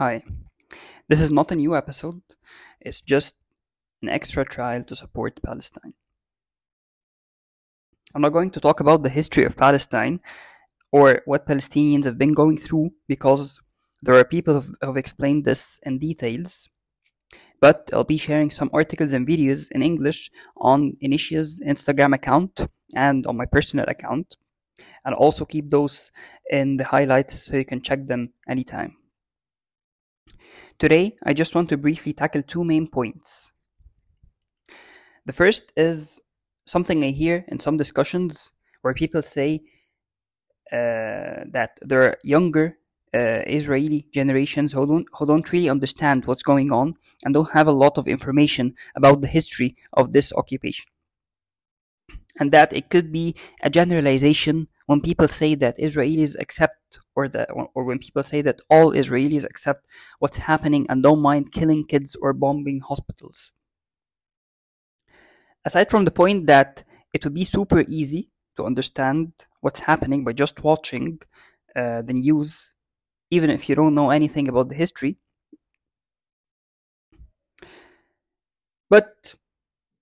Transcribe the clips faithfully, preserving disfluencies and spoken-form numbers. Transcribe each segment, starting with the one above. Hi, this is not a new episode, it's just an extra trial to support Palestine. I'm not going to talk about the history of Palestine or what Palestinians have been going through because there are people who have explained this in details, but I'll be sharing some articles and videos in English on Initia's Instagram account and on my personal account, and also keep those in the highlights so you can check them anytime. Today, I just want to briefly tackle two main points. The first is something I hear in some discussions where people say uh, that there are younger uh, Israeli generations who don't, who don't really understand what's going on and don't have a lot of information about the history of this occupation. And that it could be a generalization when people say that Israelis accept or, the, or when people say that all Israelis accept what's happening and don't mind killing kids or bombing hospitals. Aside from the point that it would be super easy to understand what's happening by just watching uh, the news, even if you don't know anything about the history. But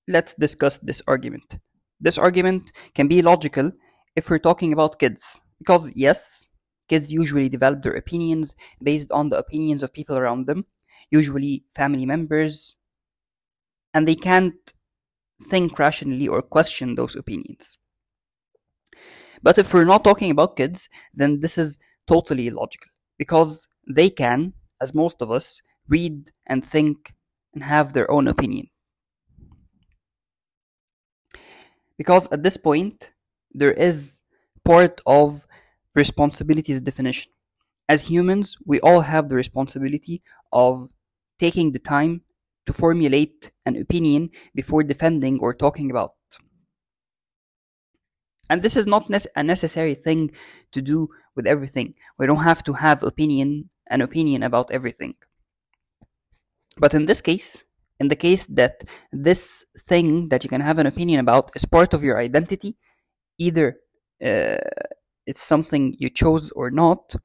let's discuss this argument. This argument can be logical if we're talking about kids, because yes, kids usually develop their opinions based on the opinions of people around them, usually family members, and they can't think rationally or question those opinions. But if we're not talking about kids, then this is totally illogical, because they can, as most of us, read and think and have their own opinion. Because at this point, there is part of responsibility's definition. As humans, we all have the responsibility of taking the time to formulate an opinion before defending or talking about. And this is not a necessary thing to do with everything. We don't have to have opinion, an opinion about everything. But in this case, in the case that this thing that you can have an opinion about is part of your identity, either uh, it's something you chose or not,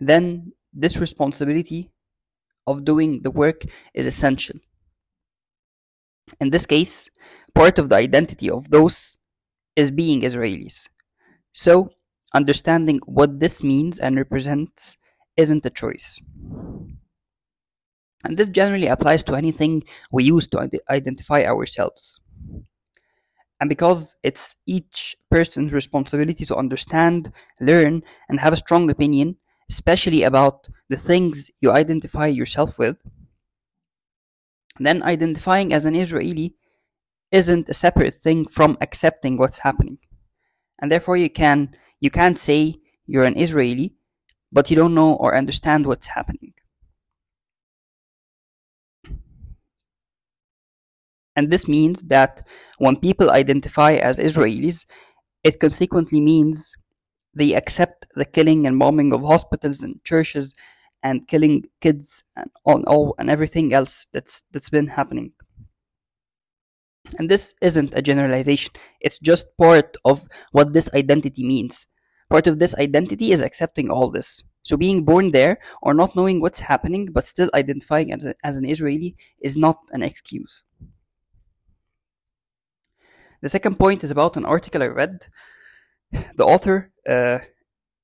then this responsibility of doing the work is essential. In this case, part of the identity of those is being Israelis. So, understanding what this means and represents isn't a choice. And this generally applies to anything we use to identify ourselves. And because it's each person's responsibility to understand, learn, and have a strong opinion, especially about the things you identify yourself with, then identifying as an Israeli isn't a separate thing from accepting what's happening. And therefore you can, you can't say you're an Israeli, but you don't know or understand what's happening. And this means that when people identify as Israelis, it consequently means they accept the killing and bombing of hospitals and churches and killing kids and all, all and everything else that's that's been happening. And this isn't a generalization. It's just part of what this identity means. Part of this identity is accepting all this. So being born there or not knowing what's happening but still identifying as, a, as an Israeli is not an excuse. The second point is about an article I read. The author uh,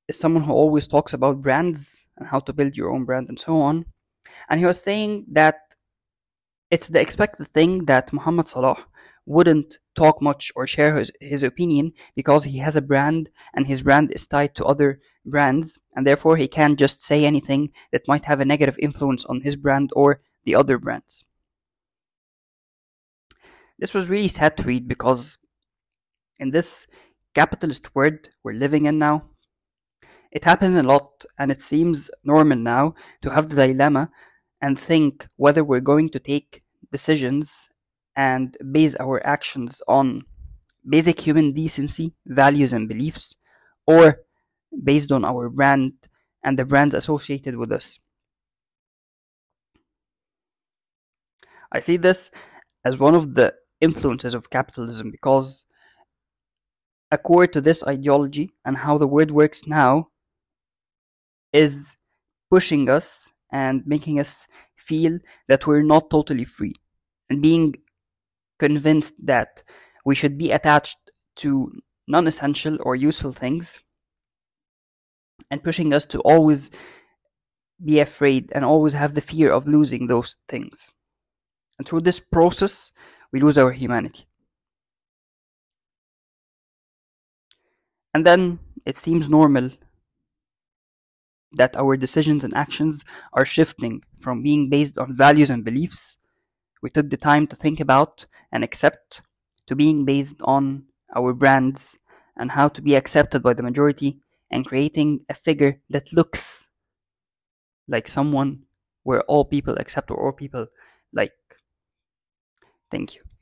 is someone who always talks about brands and how to build your own brand and so on. And he was saying that it's the expected thing that Muhammad Salah wouldn't talk much or share his, his opinion because he has a brand and his brand is tied to other brands, and therefore he can't just say anything that might have a negative influence on his brand or the other brands. This was really sad to read because in this capitalist world we're living in now, it happens a lot and it seems normal now to have the dilemma and think whether we're going to take decisions and base our actions on basic human decency, values and beliefs, or based on our brand and the brands associated with us. I see this as one of the influences of capitalism, because a core to this ideology and how the world works now is pushing us and making us feel that we're not totally free, and being convinced that we should be attached to non-essential or useful things, and pushing us to always be afraid and always have the fear of losing those things. And through this process, we lose our humanity. And then it seems normal that our decisions and actions are shifting from being based on values and beliefs we took the time to think about and accept, to being based on our brands and how to be accepted by the majority, and creating a figure that looks like someone where all people accept or all people like. Thank you.